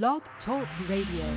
Blog Talk Radio.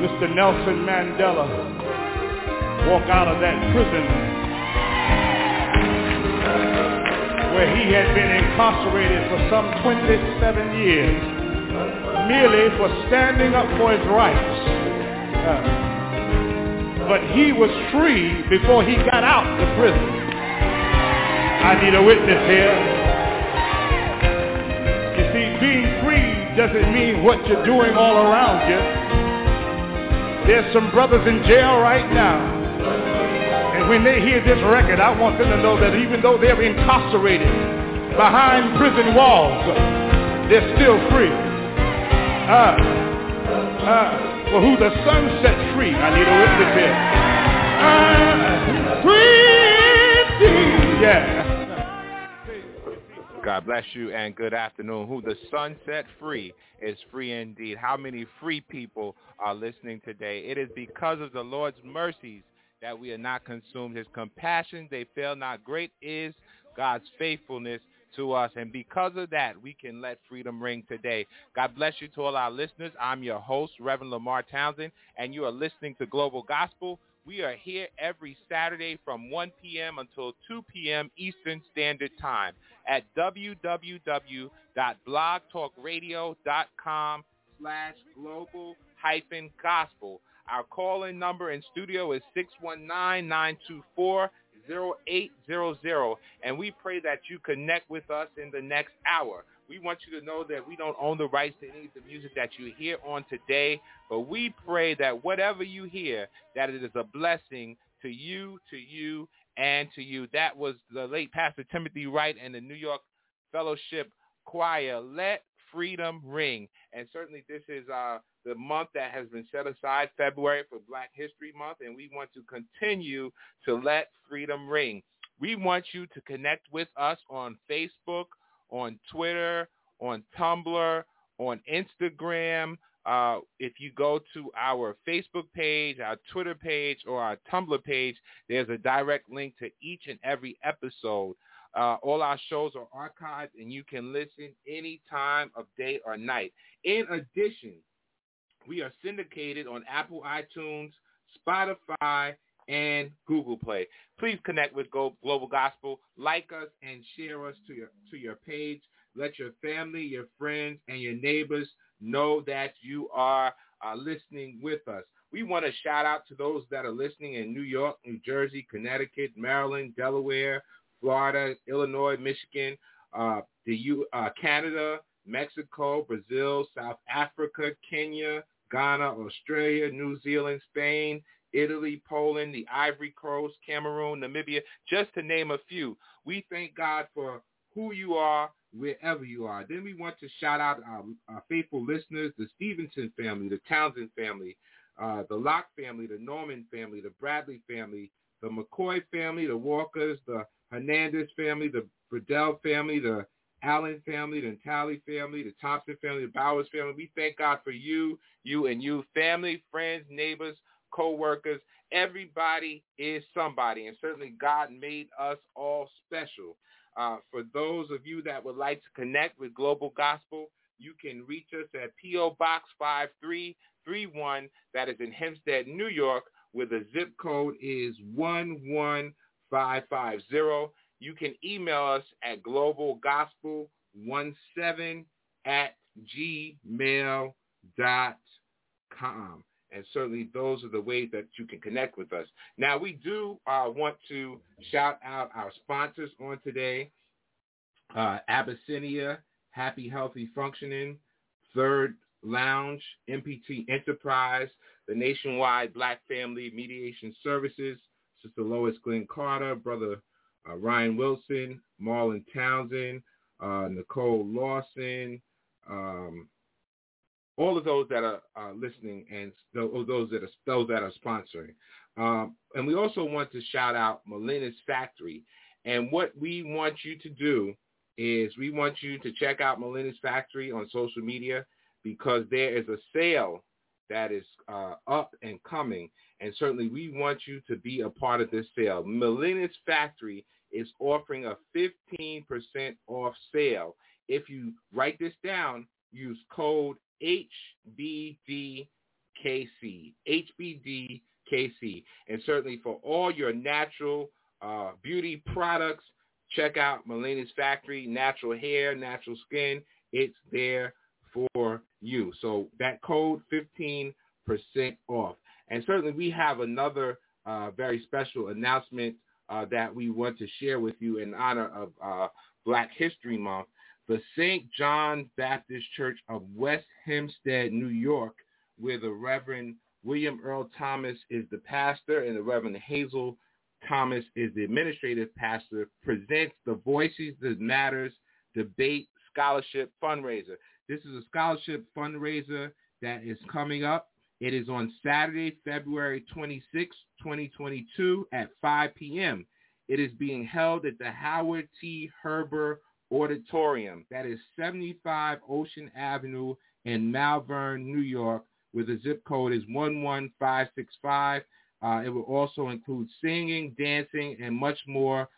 Mr. Nelson Mandela walk out of that prison where he had been incarcerated for some 27 years merely for standing up for his rights. But he was free before he got out of prison. I need a witness here. You see, being free doesn't mean what you're doing all around you. There's some brothers in jail right now, and when they hear this record, I want them to know that even though they're incarcerated behind prison walls, they're still free. For who the sun sets free, I need a witness here. Free, yeah. God bless you and good afternoon. Who the sun set free is free indeed. How many free people are listening today? It is because of the Lord's mercies that we are not consumed. His compassion, they fail not. Great is God's faithfulness to us. And because of that, we can let freedom ring today. God bless you to all our listeners. I'm your host, Reverend Lamar Townsend, and you are listening to Global Gospel. We are here every Saturday from 1 p.m. until 2 p.m. Eastern Standard Time at www.blogtalkradio.com/global-gospel. Our call-in number in studio is 619-924-0800, and we pray that you connect with us in the next hour. We want you to know that we don't own the rights to any of the music that you hear on today, but we pray that whatever you hear, that it is a blessing to you, and to you. That was the late Pastor Timothy Wright and the New York Fellowship Choir. Let freedom ring. And certainly this is the month that has been set aside, February, for Black History Month, and we want to continue to let freedom ring. We want you to connect with us on Facebook, on Twitter, on Tumblr, on Instagram. If you go to our Facebook page, our Twitter page, or our Tumblr page, there's a direct link to each and every episode. All our shows are archived, and you can listen any time of day or night. In addition, we are syndicated on Apple iTunes, Spotify, and Google Play. Please connect with Global Gospel, like us, and share us to your page. Let your family, your friends, and your neighbors know that you are listening with us. We want to shout out to those that are listening in New York, New Jersey, Connecticut, Maryland, Delaware, Florida, Illinois, Michigan, Canada, Mexico, Brazil, South Africa, Kenya, Ghana, Australia, New Zealand, Spain, Italy, Poland, the Ivory Coast, Cameroon, Namibia, just to name a few. We thank God for who you are, wherever you are. Then we want to shout out our faithful listeners, the Stevenson family, the Townsend family, the Locke family, the Norman family, the Bradley family, the McCoy family, the Walkers, the Hernandez family, the Burdell family, the Allen family, the Talley family, the Thompson family, the Bowers family. We thank God for you and you, family, friends, neighbors, co-workers. Everybody is somebody, and certainly God made us all special. For those of you that would like to connect with Global Gospel, you can reach us at P.O. Box 5331, that is in Hempstead, New York, where the zip code is 11550. You can email us at globalgospel17@gmail.com. And certainly those are the ways that you can connect with us. Now, we do want to shout out our sponsors on today. Abyssinia, Happy Healthy Functioning, Third Lounge, MPT Enterprise, the Nationwide Black Family Mediation Services, Sister Lois Glenn Carter, Brother Ryan Wilson, Marlon Townsend, Nicole Lawson, all of those that are listening, and those that are sponsoring. And we also want to shout out Melina's Factory. And what we want you to do is we want you to check out Melina's Factory on social media, because there is a sale that is up and coming. And certainly we want you to be a part of this sale. Millennium's Factory is offering a 15% off sale. If you write this down, use code HBDQ HBDKC, HBDKC. And certainly for all your natural beauty products, check out Melina's Factory, natural hair, natural skin. It's there for you. So that code, 15% off. And certainly we have another very special announcement that we want to share with you in honor of Black History Month. The St. John Baptist Church of West Hempstead, New York, where the Reverend William Earl Thomas is the pastor and the Reverend Hazel Thomas is the administrative pastor, presents the Voices That Matters Debate Scholarship Fundraiser. This is a scholarship fundraiser that is coming up. It is on Saturday, February 26, 2022 at 5 p.m. It is being held at the Howard T. Herber Auditorium. That is 75 Ocean Avenue in Malvern, New York, where the zip code is 11565. It will also include singing, dancing, and much more,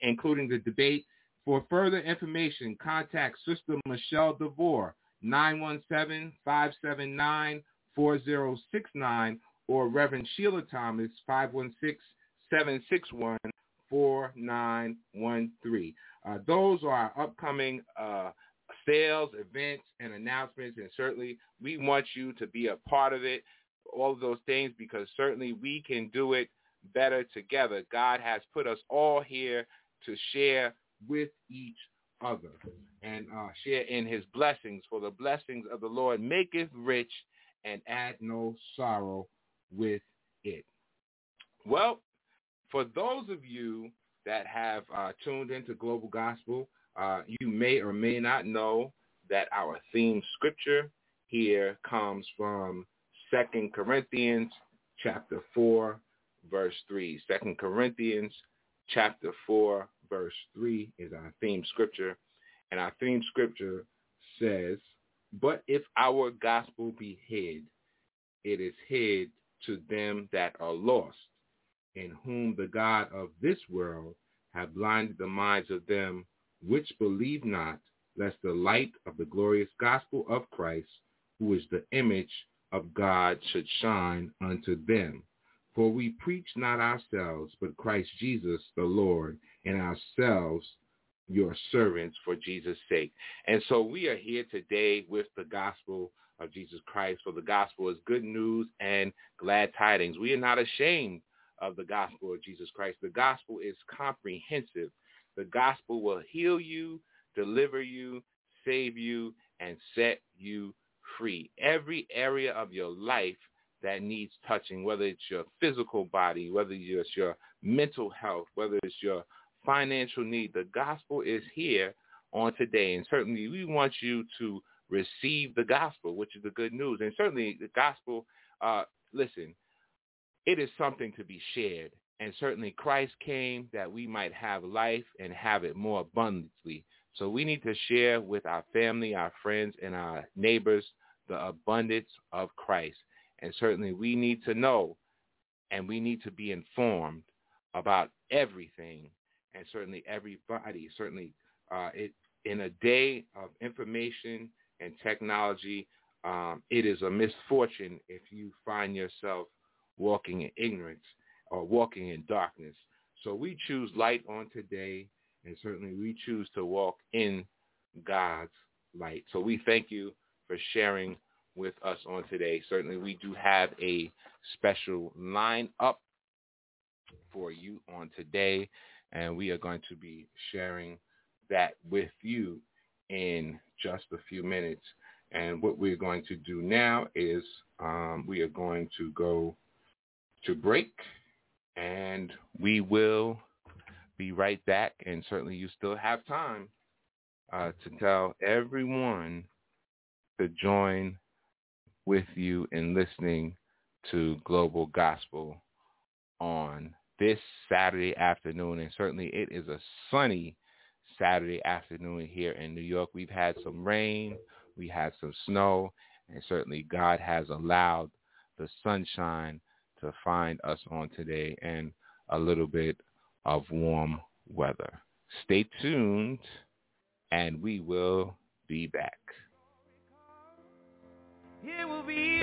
including the debate. For further information, contact Sister Michelle DeVore, 917-579-4069, or Reverend Sheila Thomas, 516-761-4913. Those are our upcoming sales, events, and announcements, and certainly we want you to be a part of it, all of those things, because certainly we can do it better together. God has put us all here to share with each other and share in his blessings, for the blessings of the Lord maketh rich and add no sorrow with it. Well, for those of you that have tuned into Global Gospel, you may or may not know that our theme scripture here comes from 2 Corinthians chapter 4, verse 3. 2 Corinthians chapter 4, verse 3 is our theme scripture. And our theme scripture says, "But if our gospel be hid, it is hid to them that are lost, in whom the God of this world have blinded the minds of them which believe not, lest the light of the glorious gospel of Christ, who is the image of God, should shine unto them. For we preach not ourselves, but Christ Jesus the Lord, and ourselves your servants for Jesus' sake." And so we are here today with the gospel of Jesus Christ, for the gospel is good news and glad tidings. We are not ashamed of the gospel of Jesus Christ. The gospel is comprehensive. The gospel will heal you, deliver you, save you, and set you free. Every area of your life that needs touching, whether it's your physical body, whether it's your mental health, whether it's your financial need, the gospel is here on today. And certainly we want you to receive the gospel, which is the good news. And certainly the gospel, listen, it is something to be shared. And certainly Christ came that we might have life and have it more abundantly. So we need to share with our family, our friends, and our neighbors the abundance of Christ. And certainly we need to know and we need to be informed about everything, and certainly everybody. Certainly in a day of information and technology, it is a misfortune if you find yourself walking in ignorance or walking in darkness. So we choose light on today, and certainly we choose to walk in God's light. So we thank you for sharing with us on today. Certainly we do have a special line up for you on today, and we are going to be sharing that with you in just a few minutes. And what we're going to do now is we are going to go to break, and we will be right back. And certainly you still have time to tell everyone to join with you in listening to Global Gospel on this Saturday afternoon. And certainly it is a sunny Saturday afternoon here in New York. We've had some rain, we had some snow, and certainly God has allowed the sunshine to find us on today, and a little bit of warm weather. Stay tuned, and we will be back. It will be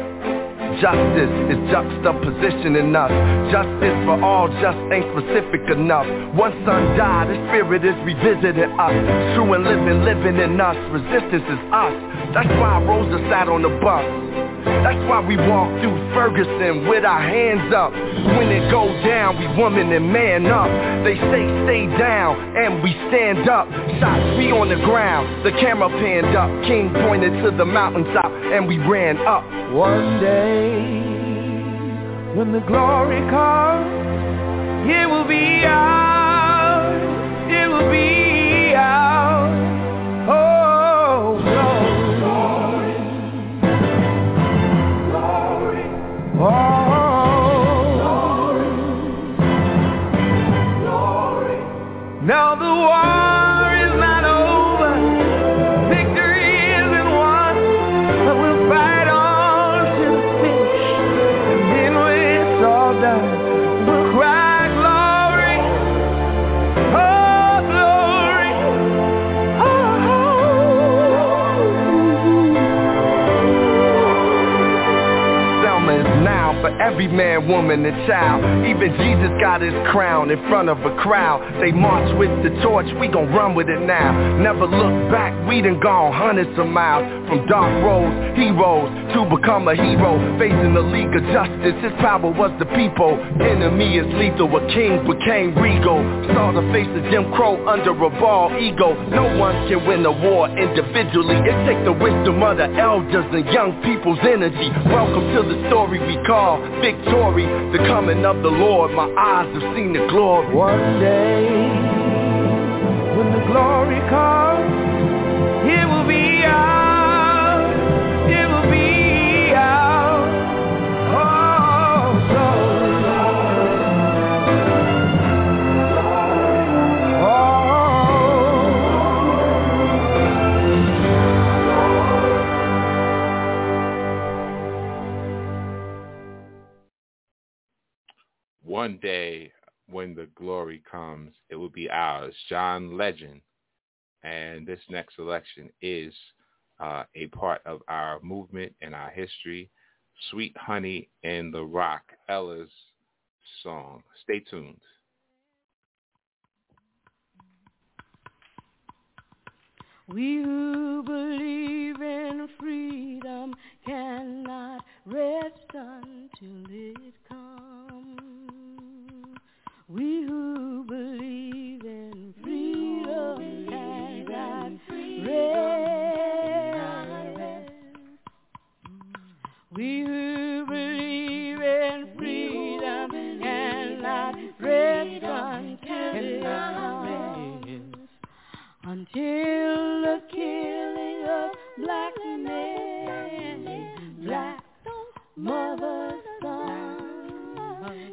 Justice is juxtapositioning us. Justice for all just ain't specific enough. One son died, his spirit is revisiting us. True and living in us. Resistance is us. That's why Rosa sat on the bus. That's why we walk through Ferguson with our hands up. When it goes down, we woman and man up. They say stay down, and we stand up. Shots, we on the ground. The camera panned up. King pointed to the mountaintop, and we ran up. One day, when the glory comes, it will be ours, it will be ours, oh, glory, glory, oh, glory, glory, now the world. For every man, woman, and child. Even Jesus got his crown in front of a crowd. They march with the torch, we gon' run with it now. Never look back, we done gone hundreds of miles. From dark roads, heroes, to become a hero. Facing the league of justice, his power was the people. Enemy is lethal, a king became regal. Saw the face of Jim Crow under a bald eagle. No one can win a war individually. It takes the wisdom of the elders and young people's energy. Welcome to the story we call victory, the coming of the Lord. My eyes have seen the glory. One day, when the glory comes, it will be ours, it will be ours, oh, One day, when the glory comes, it will be ours. John Legend. And this next selection is a part of our movement and our history. Sweet Honey in the Rock, Ella's song. Stay tuned. We who believe in freedom cannot rest until it comes. We who believe in freedom cannot rest. We who believe in freedom cannot rest until the killing of black men, black mother's son,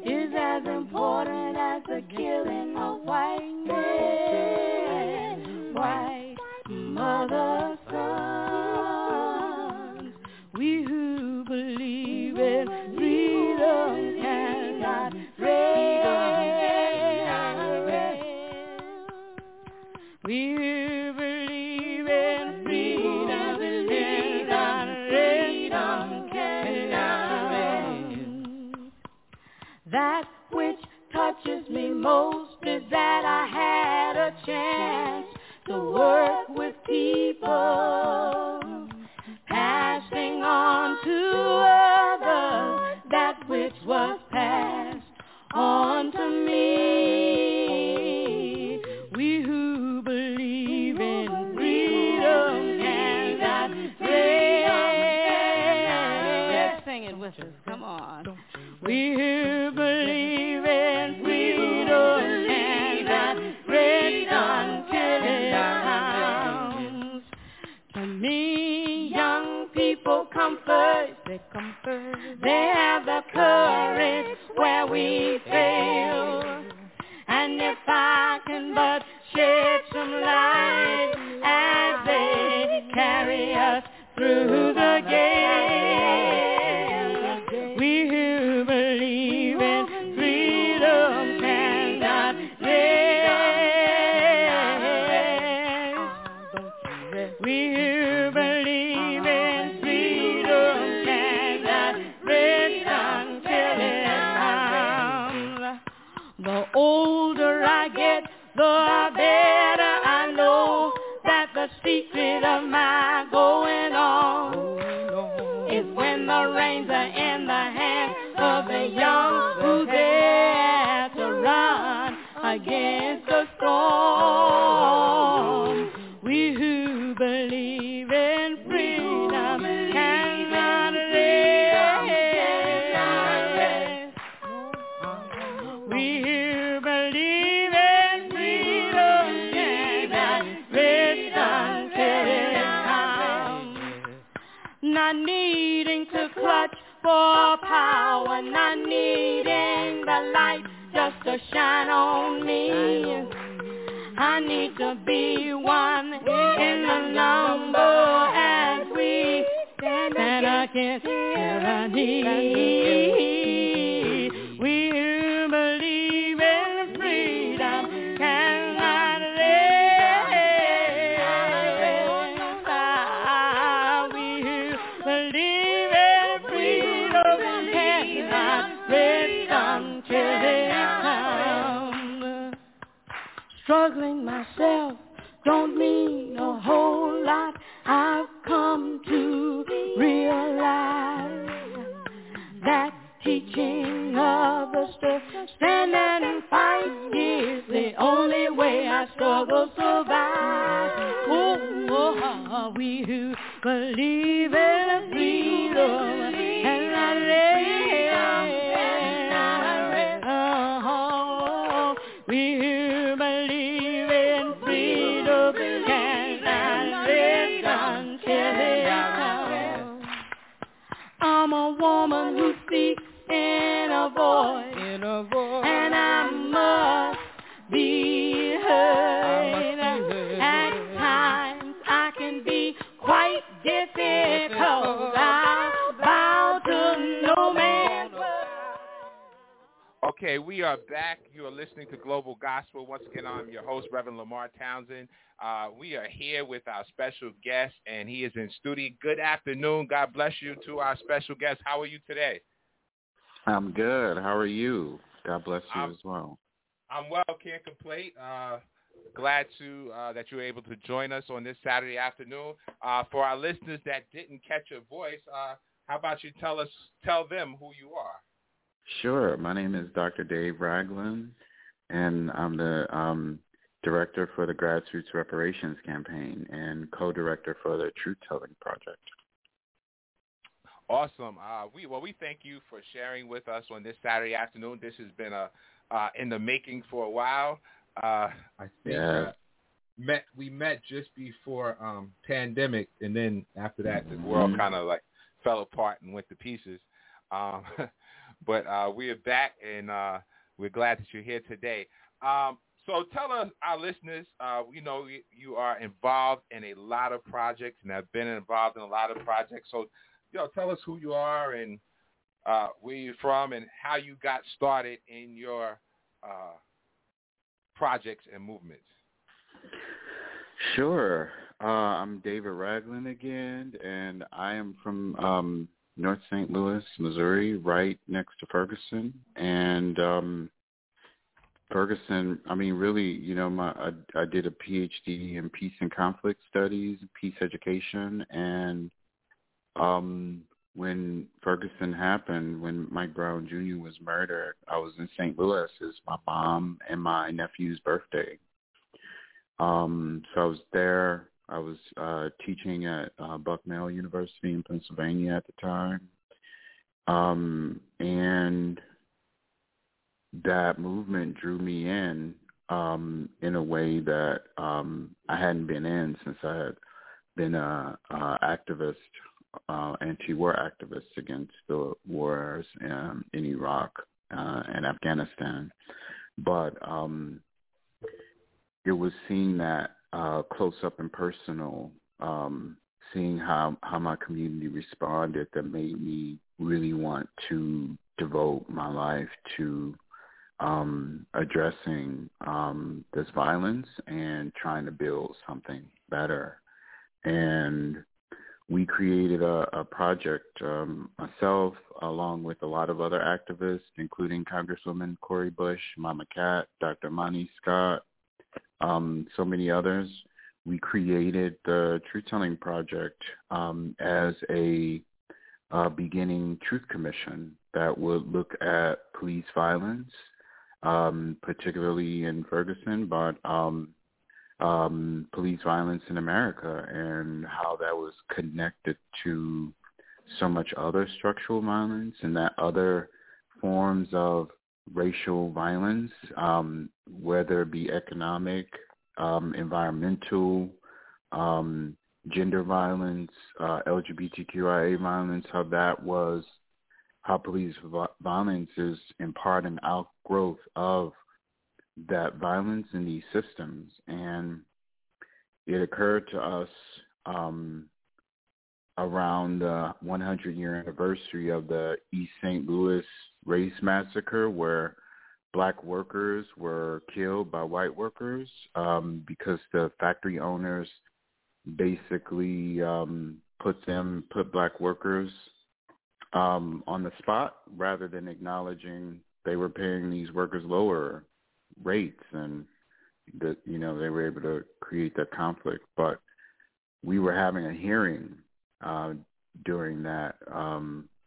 is as important as the killing of white men, white mother's sons. We who believe in freedom cannot rest. We who believe in freedom cannot rest. That which touches me most is that I had a chance to work with people, passing on to others that which was passed on to me. We who believe in freedom cannot rest. Let's sing it with us. Come on. We who believe in freedom cannot rest until it comes. To me, young people come first. They come first. They have the courage where we fail. And if I can but shed some light as they carry us through the gate. the better I know that the secret of my going on is when the reins are in the hands of the young who dare to run against the storm. We who believe in freedom cannot rest. We who believe in freedom cannot rest until it comes. Not needing to clutch for power, not needing the light just to shine on me. I need to be one in the number as we stand against tyranny. We who believe in freedom cannot rest. We who believe in freedom cannot rest until they come. Struggling myself don't mean a whole lot. I've come to realize that teaching others to stand and fight is the only way our struggle survives. Oh, we who believe in freedom and I'm a woman who speaks in a voice, and I must be heard. At times I can be quite difficult. I bow to no man's word. Okay, we are back. You are listening to Global Gospel. Once again, I'm your host, Reverend Lamar Townsend. We are here with our special guest, and he is in studio. Good afternoon. God bless you to our special guest. How are you today? I'm good. How are you? God bless you as well. I'm well. Can't complain. Glad to that you were able to join us on this Saturday afternoon. For our listeners that didn't catch your voice, how about you tell them who you are? Sure. My name is Dr. Dave Ragland, and I'm the director for the Grassroots Reparations Campaign and co-director for the Truth Telling Project. Awesome. We thank you for sharing with us on this Saturday afternoon. This has been in the making for a while. We met just before pandemic, and then after that, the world kind of like fell apart and went to pieces. But we are back, and we're glad that you're here today. So tell us, our listeners, you know, you are involved in a lot of projects and have been involved in a lot of projects. So, you know, tell us who you are and where you're from and how you got started in your projects and movements. Sure. I'm David Ragland again, and I am from North St. Louis, Missouri, right next to Ferguson. And Ferguson, I mean, really, you know, I did a PhD in peace and conflict studies, peace education, and when Ferguson happened, when Mike Brown Jr. was murdered, I was in St. Louis. It was my mom and my nephew's birthday. So I was there. I was teaching at Bucknell University in Pennsylvania at the time, and that movement drew me in a way that I hadn't been in since I had been an activist, anti-war activist against the wars in Iraq and Afghanistan. But it was seeing that close up and personal, seeing how my community responded, that made me really want to devote my life to addressing this violence and trying to build something better. And we created a project, myself, along with a lot of other activists, including Congresswoman Cori Bush, Mama Cat, Dr. Moni Scott, so many others. We created the Truth Telling Project as a beginning truth commission that would look at police violence, particularly in Ferguson, but police violence in America and how that was connected to so much other structural violence and that other forms of racial violence, whether it be economic, environmental, gender violence, LGBTQIA violence, how police violence is in part an outgrowth of that violence in these systems. And it occurred to us around the 100-year anniversary of the East St. Louis race massacre, where black workers were killed by white workers because the factory owners basically put black workers on the spot rather than acknowledging they were paying these workers lower rates, and that, you know, they were able to create that conflict. But we were having a hearing during that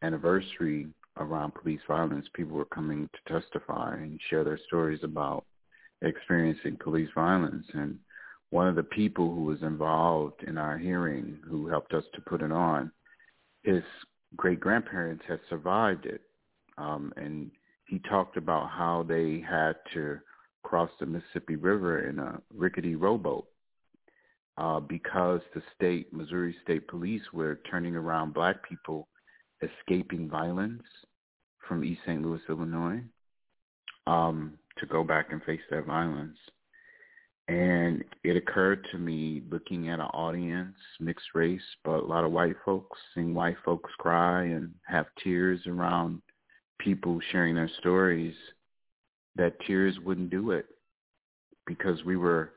anniversary around police violence. People were coming to testify and share their stories about experiencing police violence. And one of the people who was involved in our hearing, who helped us to put it on, his great-grandparents had survived it, and he talked about how they had to cross the Mississippi River in a rickety rowboat because the Missouri State Police were turning around black people escaping violence from East St. Louis, Illinois, to go back and face that violence. And it occurred to me, looking at an audience, mixed race, but a lot of white folks, seeing white folks cry and have tears around people sharing their stories, that tears wouldn't do it, because we were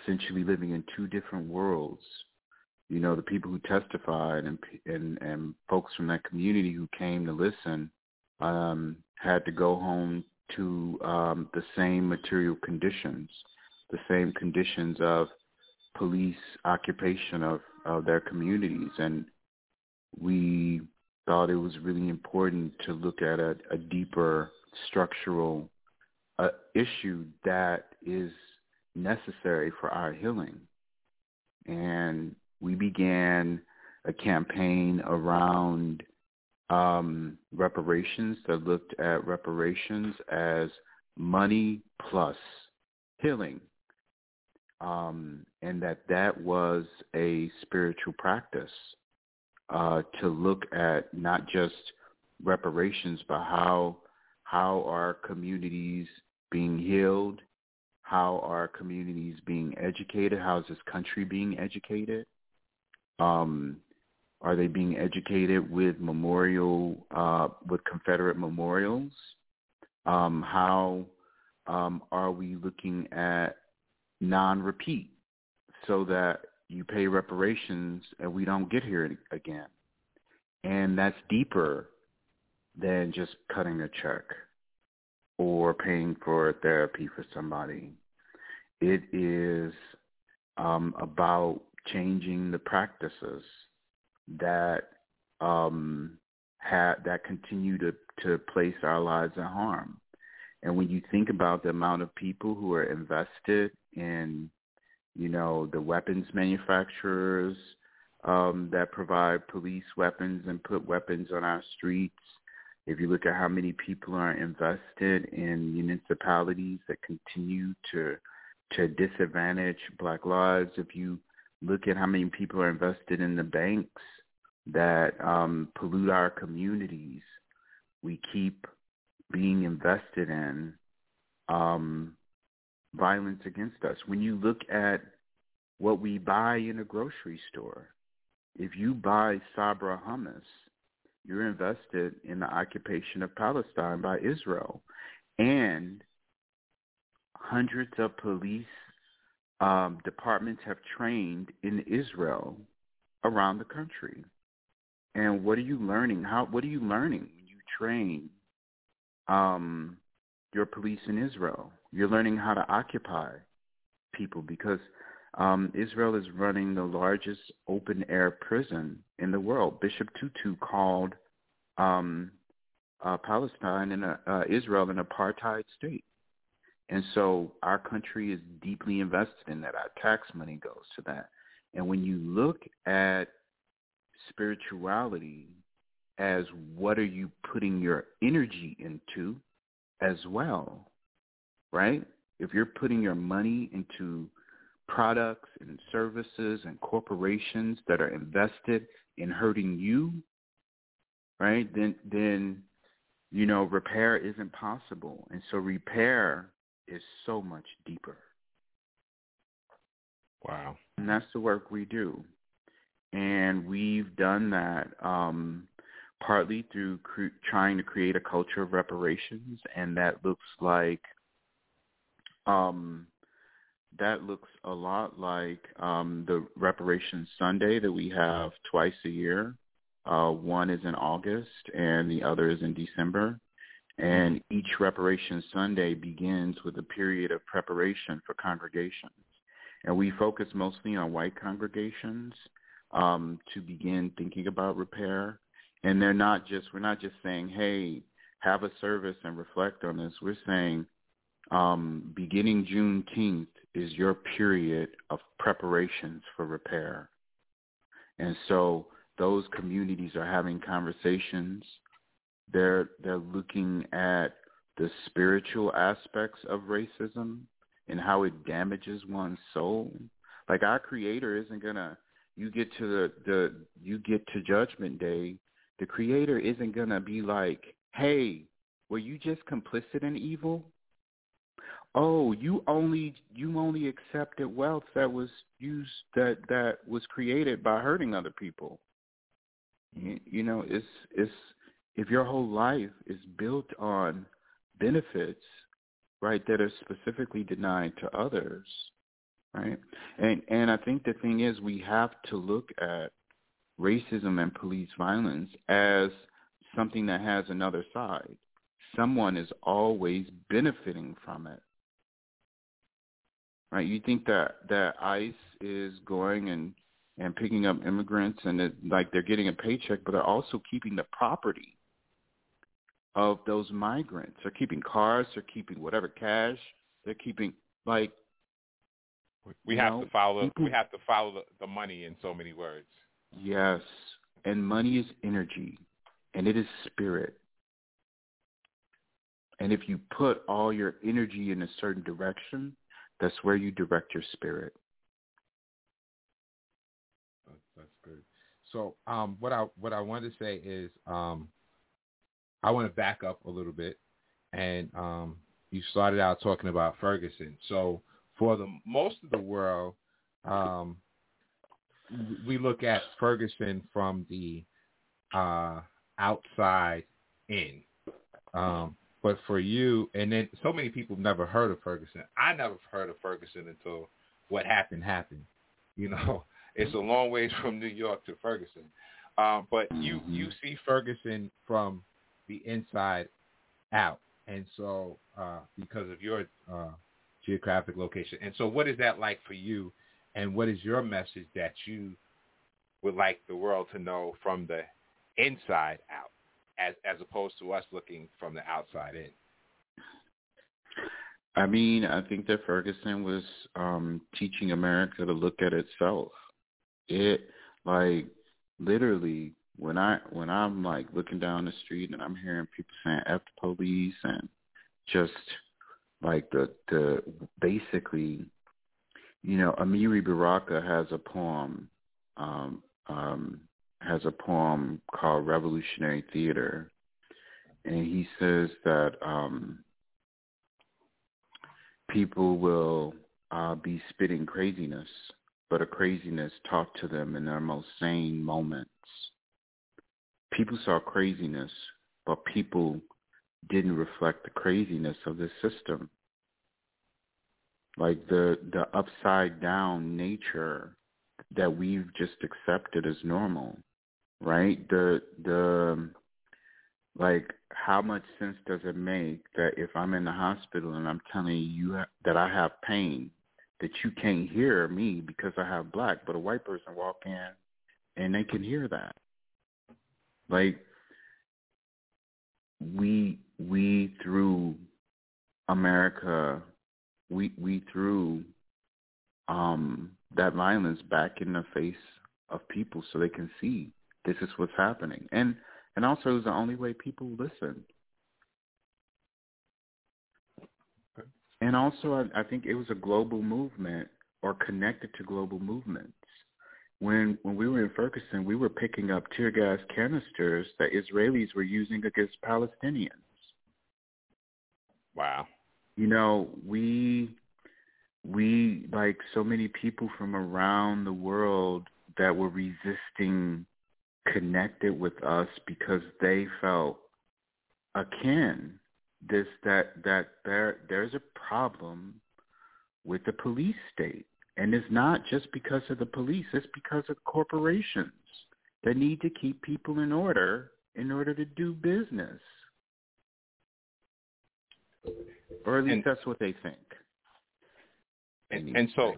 essentially living in two different worlds. You know, the people who testified and folks from that community who came to listen had to go home to the same material conditions, the same conditions of police occupation of their communities. And we thought it was really important to look at a deeper structural issue that is necessary for our healing. And we began a campaign around reparations that looked at reparations as money plus healing. And that was a spiritual practice to look at not just reparations, but how are communities being healed, how are communities being educated, how is this country being educated? Are they being educated with with Confederate memorials? How are we looking at non-repeat so that you pay reparations and we don't get here again? And that's deeper than just cutting a check or paying for therapy for somebody. It is about changing the practices that that continue to place our lives at harm. And when you think about the amount of people who are invested in, you know, the weapons manufacturers that provide police weapons and put weapons on our streets, if you look at how many people are invested in municipalities that continue to disadvantage black lives, if you look at how many people are invested in the banks that pollute our communities, we keep being invested in violence against us. When you look at what we buy in a grocery store, if you buy Sabra hummus, you're invested in the occupation of Palestine by Israel. And hundreds of police departments have trained in Israel around the country. And what are you learning? What are you learning when you train your police in Israel? You're learning how to occupy people, because Israel is running the largest open-air prison in the world. Bishop Tutu called Palestine and Israel an apartheid state. And so our country is deeply invested in that. Our tax money goes to that. And when you look at spirituality as what are you putting your energy into as well, right? If you're putting your money into products and services and corporations that are invested in hurting you, right, then you know, repair isn't possible. And so repair is so much deeper. Wow. And that's the work we do. And we've done that partly through trying to create a culture of reparations, and that looks a lot like the Reparations Sunday that we have twice a year. One is in August and the other is in December. And each Reparations Sunday begins with a period of preparation for congregations. And we focus mostly on white congregations to begin thinking about repair. And we're not just saying, hey, have a service and reflect on this. We're saying beginning Juneteenth is your period of preparations for repair. And so those communities are having conversations. They're looking at the spiritual aspects of racism and how it damages one's soul. Like, our Creator isn't gonna. You get to Judgment Day. The Creator isn't gonna be like, hey, were you just complicit in evil? Oh, you only accepted wealth that was used that was created by hurting other people. You know, it's if your whole life is built on benefits, right, that are specifically denied to others, right? And I think the thing is, we have to look at racism and police violence as something that has another side. Someone is always benefiting from it, right? You think that ICE is going and picking up immigrants and they're getting a paycheck, but they're also keeping the property of those migrants. They're keeping cars, they're keeping whatever cash, they're keeping we have to follow the money in so many words. Yes, and money is energy, and it is spirit. And if you put all your energy in a certain direction, that's where you direct your spirit. That's good. So what I wanted to say is I want to back up a little bit. And you started out talking about Ferguson. So for the most of the world, we look at Ferguson from the outside in. But for you, and then so many people have never heard of Ferguson. I never heard of Ferguson until what happened. You know, it's a long ways from New York to Ferguson. But you see Ferguson from the inside out. And so because of your geographic location. And so what is that like for you? And what is your message that you would like the world to know from the inside out, as opposed to us looking from the outside in? I mean, I think that Ferguson was teaching America to look at itself. It, like, literally, when I'm like looking down the street and I'm hearing people saying "F the police" and just like the basically, you know, Amiri Baraka has a poem. Has a poem called Revolutionary Theater, and he says that people will be spitting craziness, but a craziness taught to them in their most sane moments. People saw craziness, but people didn't reflect the craziness of this system. Like the upside-down nature that we've just accepted as normal. Right? Like, how much sense does it make that if I'm in the hospital and I'm telling you that I have pain, that you can't hear me because I have black, but a white person walk in and they can hear that. Like, we through America, we threw that violence back in the face of people so they can see this is what's happening. And also it was the only way people listened. And also I think it was a global movement or connected to global movements. When we were in Ferguson, we were picking up tear gas canisters that Israelis were using against Palestinians. Wow. You know, we like so many people from around the world that were resisting connected with us because they felt akin. That there's a problem with the police state. And it's not just because of the police, it's because of corporations that need to keep people in order to do business. Or at least that's what they think. And so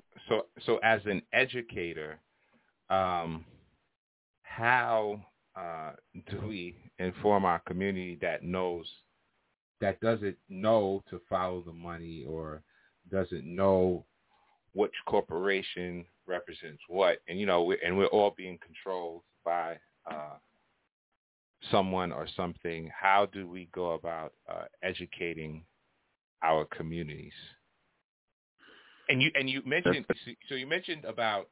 as an educator, how do we inform our community that doesn't know to follow the money or doesn't know which corporation represents what? And, you know, we're all being controlled by someone or something. How do we go about educating our communities? And you mentioned, so you mentioned about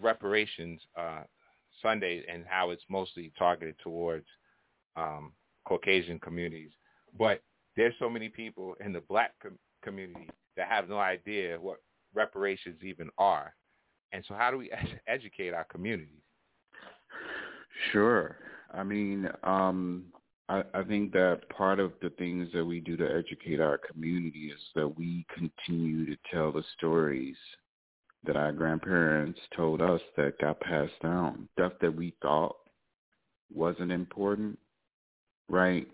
reparations Sunday and how it's mostly targeted towards Caucasian communities, but there's so many people in the black community that have no idea what reparations even are. And so how do we educate our communities? Sure. I mean, I think that part of the things that we do to educate our community is that we continue to tell the stories that our grandparents told us that got passed down, stuff that we thought wasn't important. Right.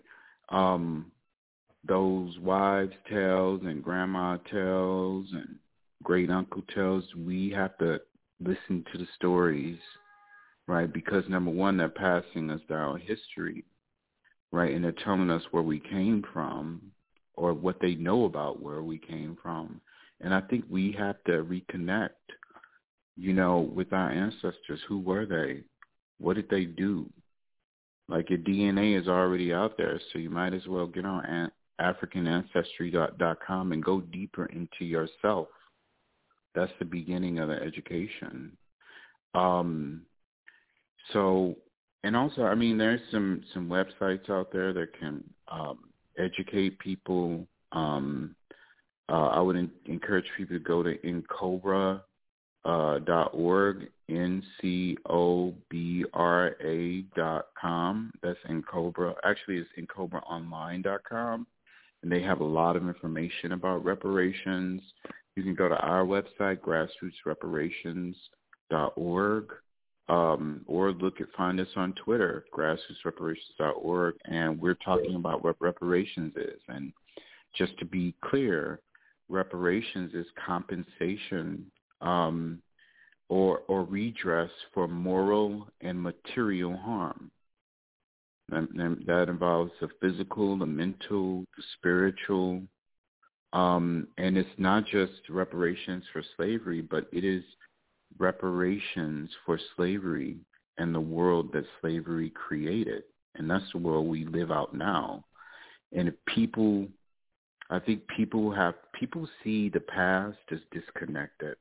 Those wives' tales and grandma tales and great uncle tales, we have to listen to the stories, right? Because number one, they're passing us down history, right? And they're telling us where we came from or what they know about where we came from. And I think we have to reconnect, you know, with our ancestors. Who were they? What did they do? Like, your DNA is already out there, so you might as well get on AfricanAncestry.com and go deeper into yourself. That's the beginning of the education. And also, I mean, there's some websites out there that can educate people. I would encourage people to go to incobra.org, N-C-O-B-R-A.com. That's Incobra. Actually, it's incobraonline.com. And they have a lot of information about reparations. You can go to our website, grassrootsreparations.org, or find us on Twitter, grassrootsreparations.org. And we're talking about what reparations is. And just to be clear, reparations is compensation or redress for moral and material harm. And that involves the physical, the mental, the spiritual. And it's not just reparations for slavery, but it is reparations for slavery and the world that slavery created. And that's the world we live out now. And if people, I think people see the past as disconnected.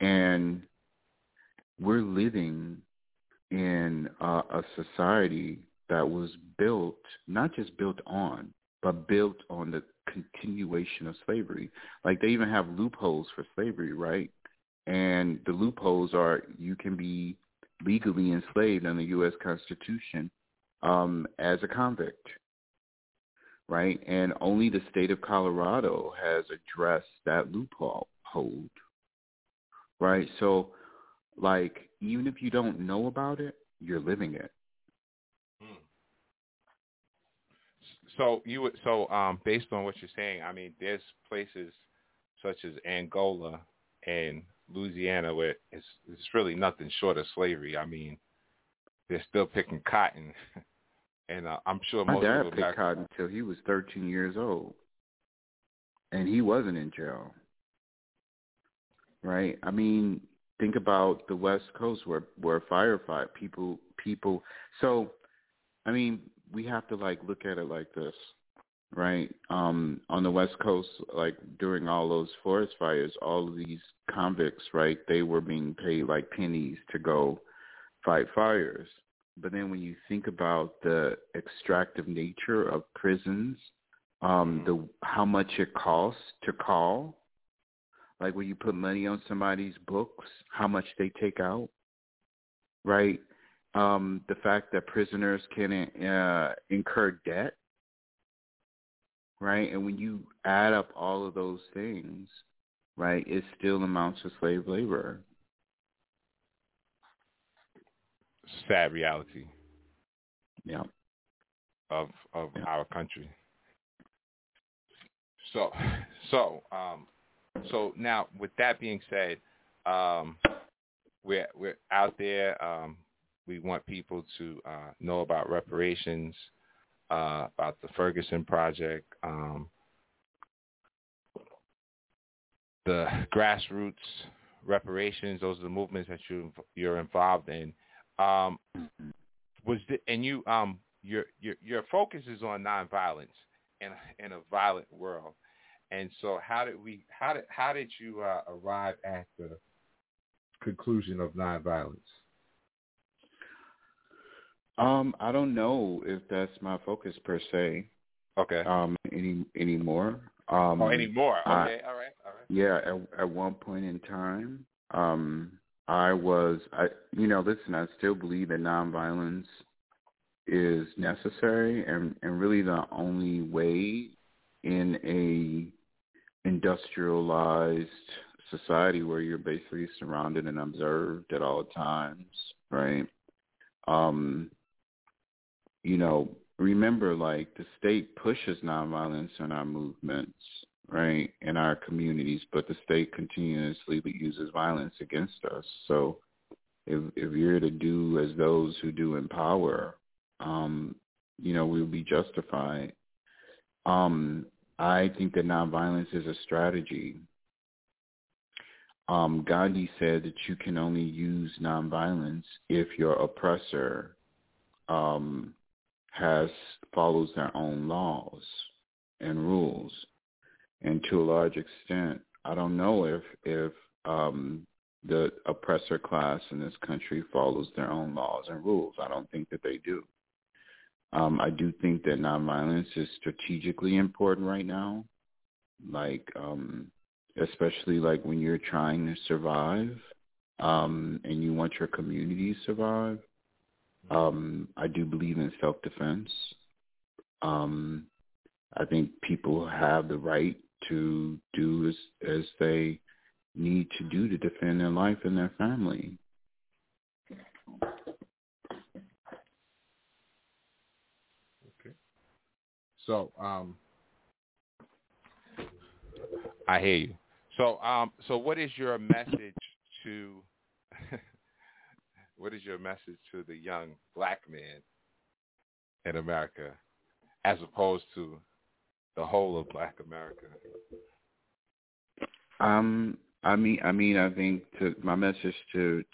And we're living in a society that was built, not just built on, but built on the continuation of slavery. Like, they even have loopholes for slavery, right? And the loopholes are you can be legally enslaved under the U.S. Constitution as a convict, right? And only the state of Colorado has addressed that loophole. Right, so, like, even if you don't know about it, you're living it. So based on what you're saying, I mean, there's places, such as Angola and Louisiana, where it's really nothing short of slavery. I mean, they're still picking cotton, and I'm sure most people. My dad picked cotton until he was 13 years old, and he wasn't in jail. Right? I mean, think about the West Coast where firefight people. So, I mean, we have to like look at it like this, right? On the West Coast, like during all those forest fires, all of these convicts, right? They were being paid like pennies to go fight fires. But then when you think about the extractive nature of prisons, how much it costs to call, like when you put money on somebody's books, how much they take out, right? The fact that prisoners can incur debt, right? And when you add up all of those things, right, it still amounts to slave labor. Sad reality. Yeah. Of our country. So now, with that being said, we're out there. We want people to know about reparations, about the Ferguson Project, the grassroots reparations. Those are the movements that you're involved in. Your focus is on nonviolence in a violent world. And so how did you arrive at the conclusion of nonviolence? I don't know if that's my focus per se. Okay. Anymore. Anymore. Okay. All right. Yeah. At one point in time, I still believe that nonviolence is necessary and really the only way in a industrialized society where you're basically surrounded and observed at all times, right? Remember, like, the state pushes nonviolence in our movements, right, in our communities, but the state continuously uses violence against us. So if you're to do as those who do in power, we'll be justified. I think that nonviolence is a strategy. Gandhi said that you can only use nonviolence if your oppressor follows their own laws and rules. And to a large extent, I don't know if the oppressor class in this country follows their own laws and rules. I don't think that they do. I do think that nonviolence is strategically important right now, like especially like when you're trying to survive and you want your community to survive. I do believe in self-defense. I think people have the right to do as they need to do to defend their life and their family. Okay. So, I hear you. So what is your message to the young black man in America, as opposed to the whole of black America? I think my message to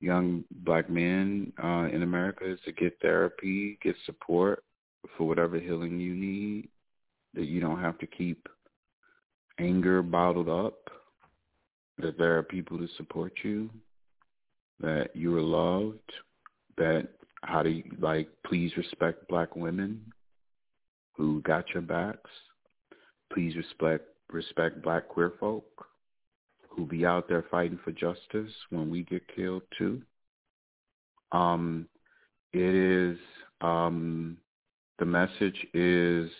young black men in America is to get therapy, get support for whatever healing you need, that you don't have to keep anger bottled up, that there are people to support you, that you are loved, that how do you, like, please respect black women who got your backs. Please respect black queer folk who be out there fighting for justice when we get killed too. The message is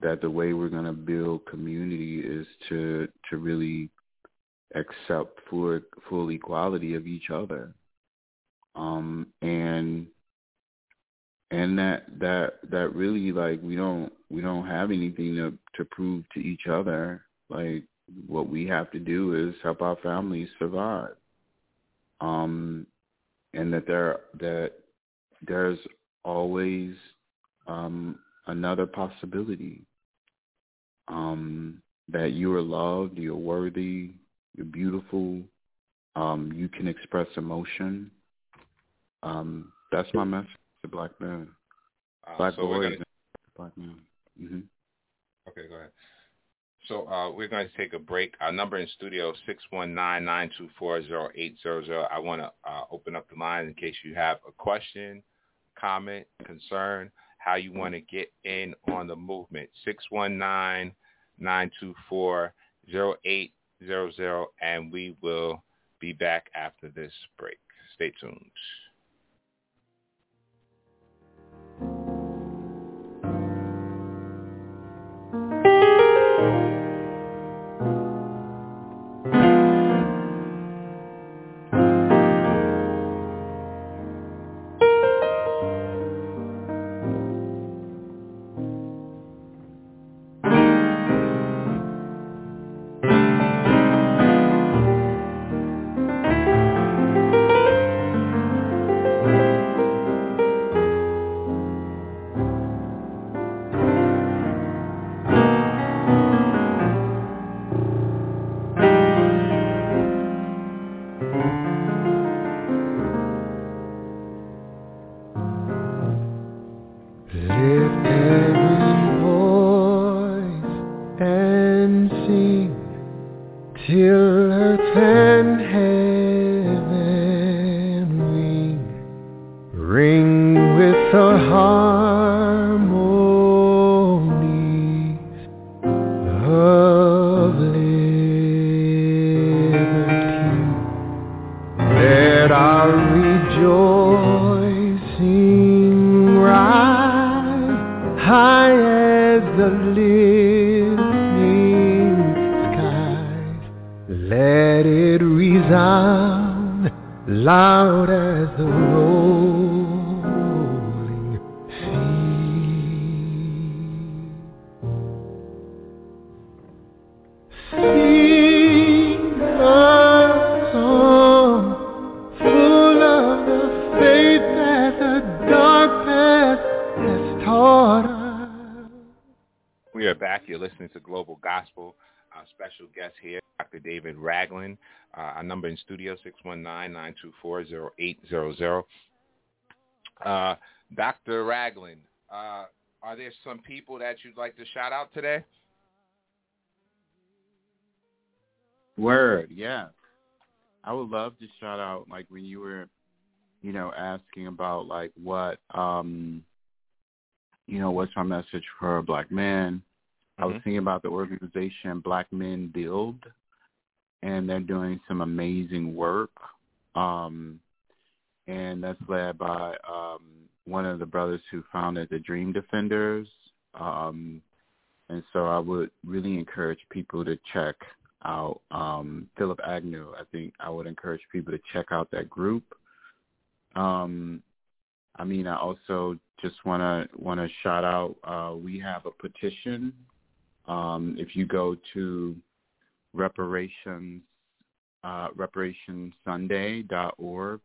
that the way we're going to build community is to really accept full equality of each other, and that really, like, we don't have anything to prove to each other Like, what we have to do is help our families survive. And there's always another possibility, that you are loved, you're worthy, you're beautiful, you can express emotion. That's my message to black men, black boys, and black men. Mm-hmm. Okay, go ahead. So we're going to take a break. Our number in studio, 619-924-0800. I want to open up the line in case you have a question, comment, concern, how you want to get in on the movement. 619-924-0800, and we will be back after this break. Stay tuned. Ragland. Our number in studio, 619-924-0800. Dr. Ragland, are there some people that you'd like to shout out today? Word, yeah. I would love to shout out, like, when you were, you know, asking about, like, what, you know, what's my message for black men? Mm-hmm. I was thinking about the organization Black Men Build, and they're doing some amazing work. And that's led by one of the brothers who founded the Dream Defenders. And so I would really encourage people to check out Philip Agnew. I think I would encourage people to check out that group. I mean, I also just wanna shout out, we have a petition. If you go to reparationsunday.org. That's reparationsunday.org.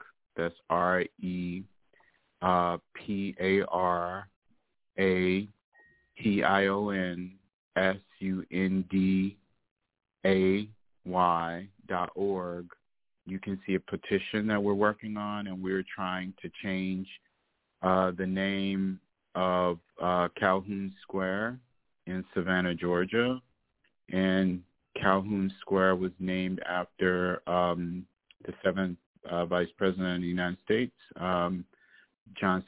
You can see a petition that we're working on, and we're trying to change the name of Calhoun Square in Savannah, Georgia. And Calhoun Square was named after the seventh Vice President of the United States, John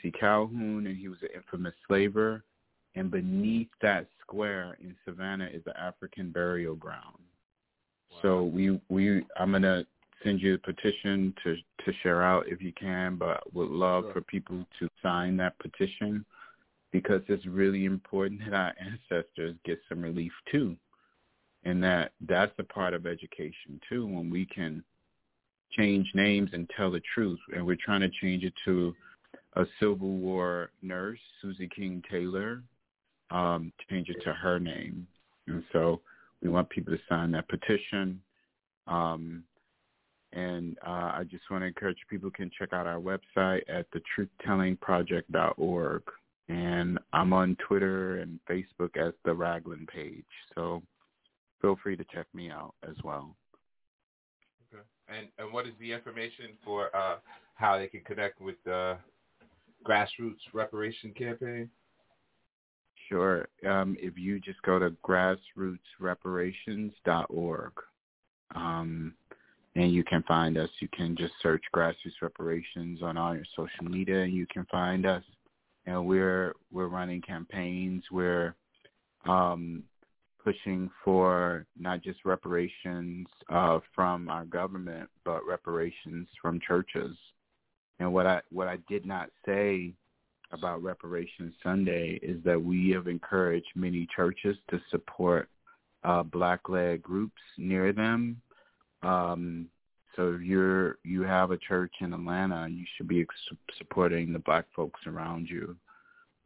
C. Calhoun, and he was an infamous slaver. And beneath that square in Savannah is the African burial ground. Wow. So I'm going to send you a petition to share out if you can, but would love for people to sign that petition, because it's really important that our ancestors get some relief too. And that's a part of education, too, when we can change names and tell the truth. And we're trying to change it to a Civil War nurse, Susie King Taylor, change it to her name. And so We want people to sign that petition. I just want to encourage people can check out our website at thetruthtellingproject.org. And I'm on Twitter and Facebook as the Ragland page. So feel free to check me out as well. Okay. And what is the information for how they can connect with the Grassroots Reparation Campaign? Sure. If you just go to grassrootsreparations.org, and you can find us. You can just search Grassroots Reparations on all your social media, and you can find us. And we're running campaigns. We're pushing for not just reparations from our government, but reparations from churches. And what I did not say about Reparations Sunday is that we have encouraged many churches to support Black-led groups near them. So if you have a church in Atlanta, you should be supporting the Black folks around you.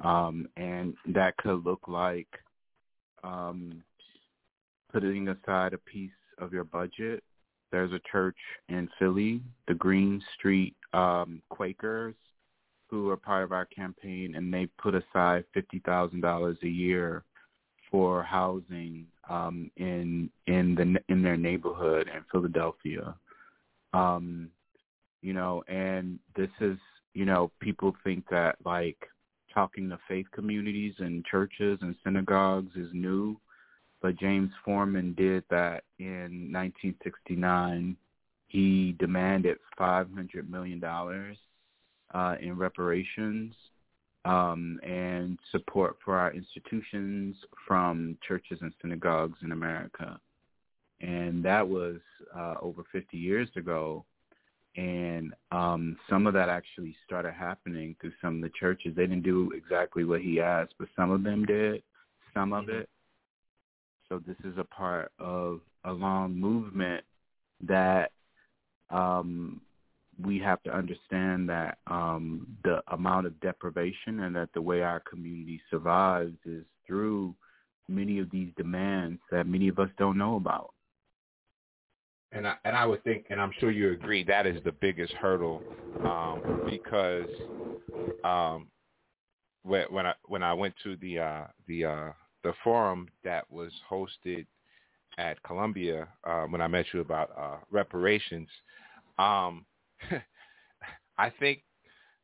And that could look like putting aside a piece of your budget. There's a church in Philly, the Green Street Quakers, who are part of our campaign, and they put aside $50,000 a year for housing in their neighborhood in Philadelphia. And this is, people think that like talking to faith communities and churches and synagogues is new, but James Forman did that in 1969. He demanded $500 million in reparations and support for our institutions from churches and synagogues in America. And that was over 50 years ago. And some of that actually started happening through some of the churches. They didn't do exactly what he asked, but some of them did, some of it. So this is a part of a long movement that we have to understand that the amount of deprivation and that the way our community survives is through many of these demands that many of us don't know about. And I would think, and I'm sure you agree, that is the biggest hurdle because when I went to the forum that was hosted at Columbia when I met you about reparations, I think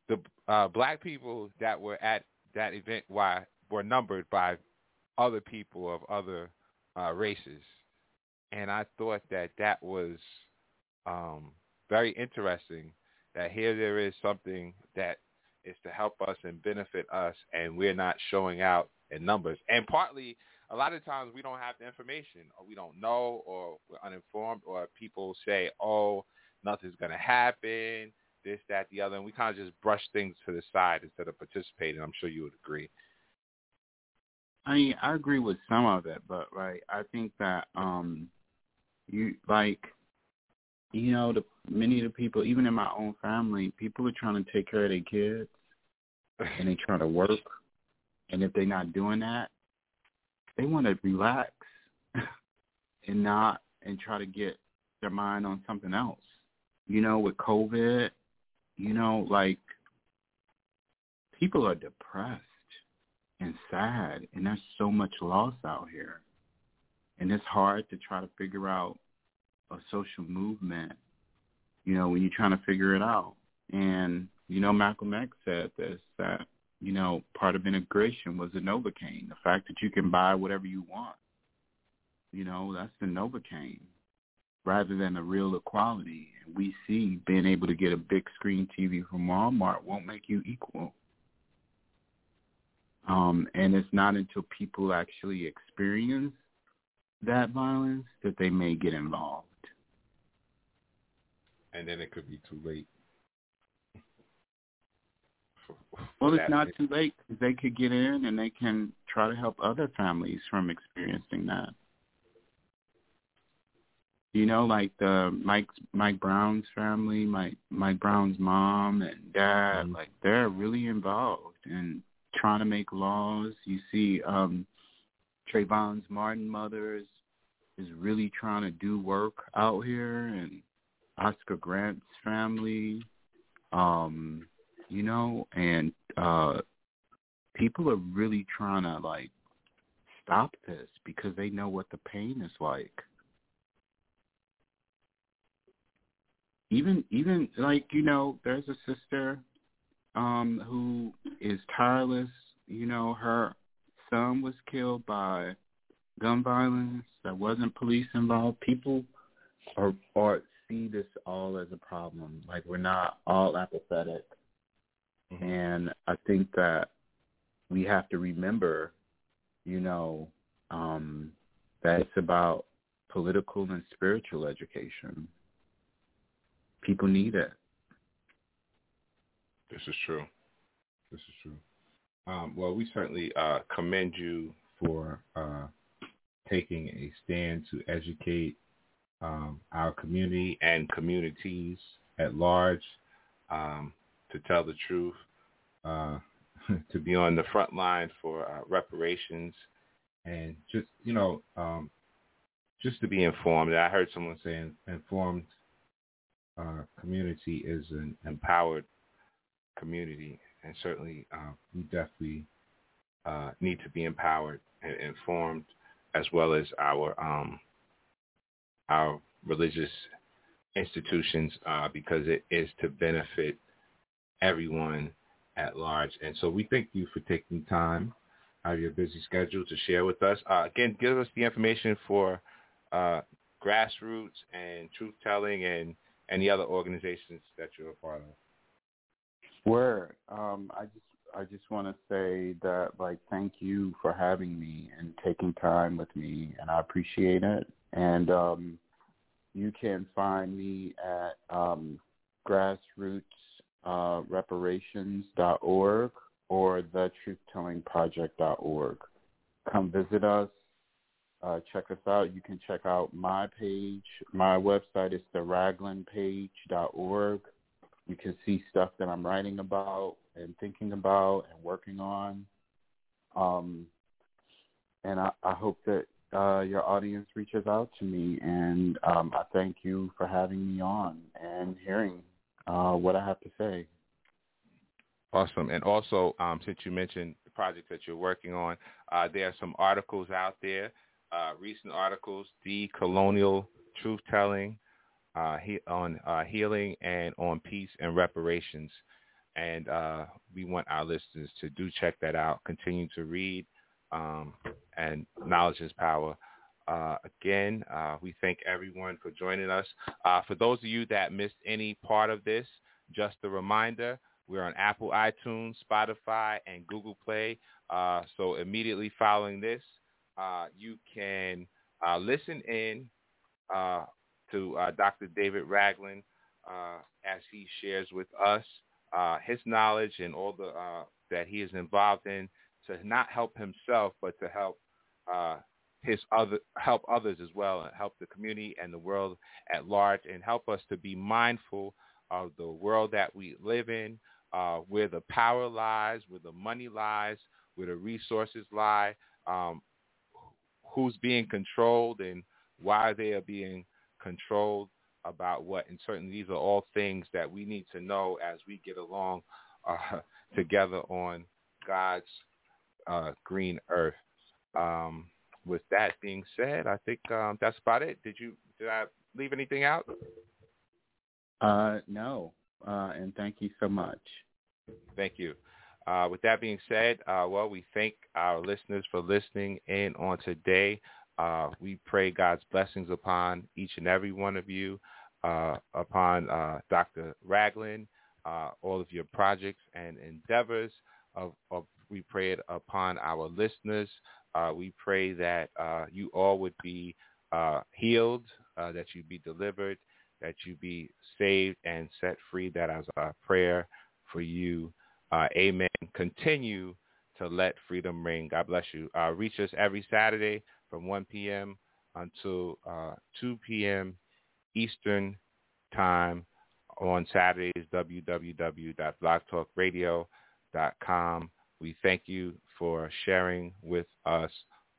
the Black people that were at that event were numbered by other people of other races. And I thought that was very interesting, that here there is something that is to help us and benefit us, and we're not showing out in numbers. And partly, a lot of times we don't have the information, or we don't know, or we're uninformed, or people say, oh, nothing's going to happen, this, that, the other. And we kind of just brush things to the side instead of participating. I'm sure you would agree. I mean, I agree with some of it, but like, I think that many of the people, even in my own family, people are trying to take care of their kids and they try to work. And if they're not doing that, they want to relax and try to get their mind on something else. With COVID, like people are depressed and sad, and there's so much loss out here. And it's hard to try to figure out a social movement, when you're trying to figure it out. And, Malcolm X said this, that, part of integration was the Novocaine, the fact that you can buy whatever you want. That's the Novocaine, rather than a real equality. And we see being able to get a big screen TV from Walmart won't make you equal. And it's not until people actually experience that violence that they may get involved. And then it could be too late. Well, it's not too late, because they could get in and they can try to help other families from experiencing that. Like the Mike Brown's family, Mike Brown's mom and dad, like they're really involved and trying to make laws. You see Trayvon's Martin mother's is really trying to do work out here, and Oscar Grant's family, and people are really trying to, like, stop this because they know what the pain is like. Even like, there's a sister who is tireless. Her son was killed by gun violence. There wasn't police involved. People are see this all as a problem. Like, we're not all apathetic. Mm-hmm. And I think that we have to remember, that it's about political and spiritual education. People need it. This is true. Well, we certainly commend you for taking a stand to educate our community and communities at large, to tell the truth, to be on the front line for reparations, and just to be informed. I heard someone saying informed community is an empowered community, and certainly we definitely need to be empowered and informed, as well as our religious institutions, because it is to benefit everyone at large. And so we thank you for taking time out of your busy schedule to share with us. Again, give us the information for grassroots and truth telling and any other organizations that you're a part of. Word. I just want to say that, like, thank you for having me and taking time with me, and I appreciate it. And you can find me at grassrootsreparations.org or thetruthtellingproject.org. Come visit us. Check us out. You can check out my page. My website is theraglandpage.org. You can see stuff that I'm writing about and thinking about and working on. And I hope that your audience reaches out to me, and I thank you for having me on and hearing what I have to say. Awesome. And also, since you mentioned the project that you're working on, there are some articles out there, recent articles, Decolonial Truth Telling, on healing, and on peace and reparations. And we want our listeners to do check that out, continue to read, and knowledge is power. Again, we thank everyone for joining us. For those of you that missed any part of this, just a reminder, we're on Apple, iTunes, Spotify, and Google Play. So immediately following this, you can listen in to Dr. David Ragland as he shares with us his knowledge and all the that he is involved in, to not help himself, but to help help others as well, and help the community and the world at large, and help us to be mindful of the world that we live in, where the power lies, where the money lies, where the resources lie, who's being controlled and why they are being controlled about what. And certainly these are all things that we need to know as we get along together on God's green earth. With that being said, I think that's about it. Did I leave anything out? No. And thank you so much. Thank you. With that being said, well, we thank our listeners for listening in on today. We pray God's blessings upon each and every one of you, upon Dr. Ragland, all of your projects and endeavors. We pray it upon our listeners. We pray that you all would be healed, that you be delivered, that you be saved and set free. That is our prayer for you. Amen. Continue to let freedom ring. God bless you. Reach us every Saturday from 1 p.m. until 2 p.m. Eastern time on Saturdays, www.blogtalkradio.com. We thank you for sharing with us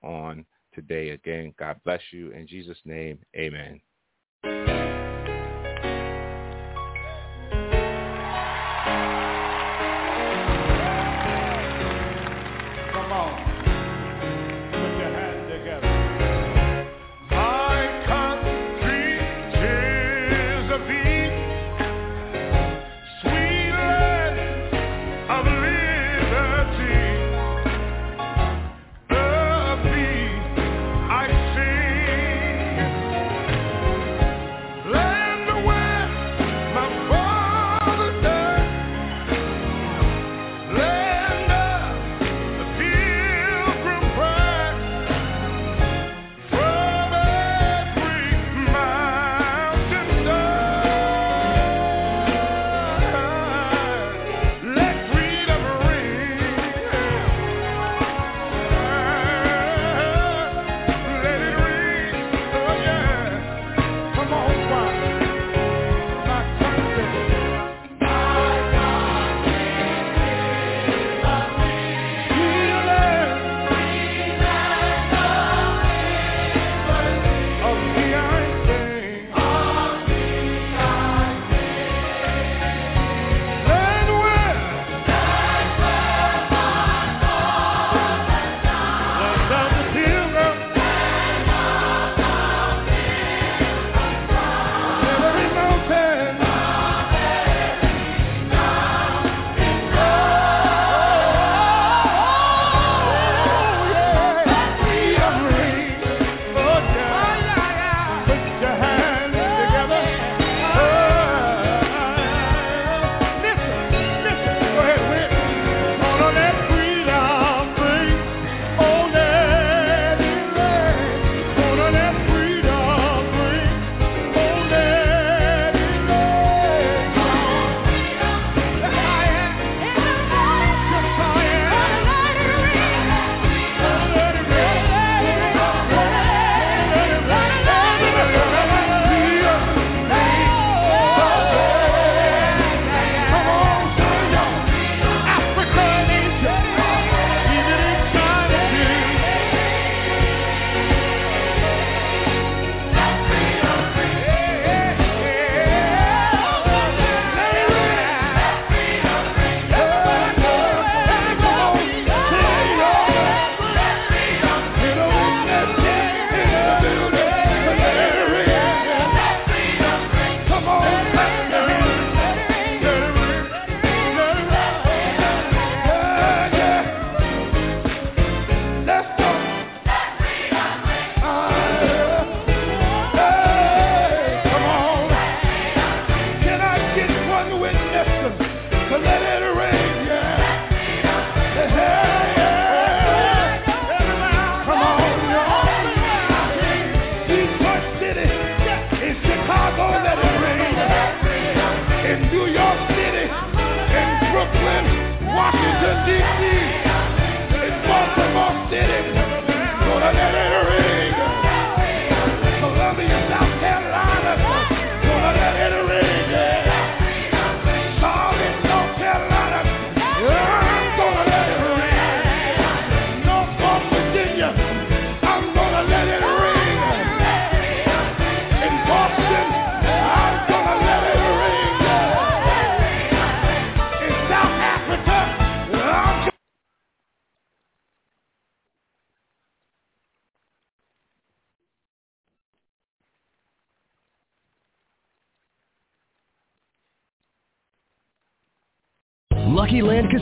on today. Again, God bless you. In Jesus' name, amen. Lucky Land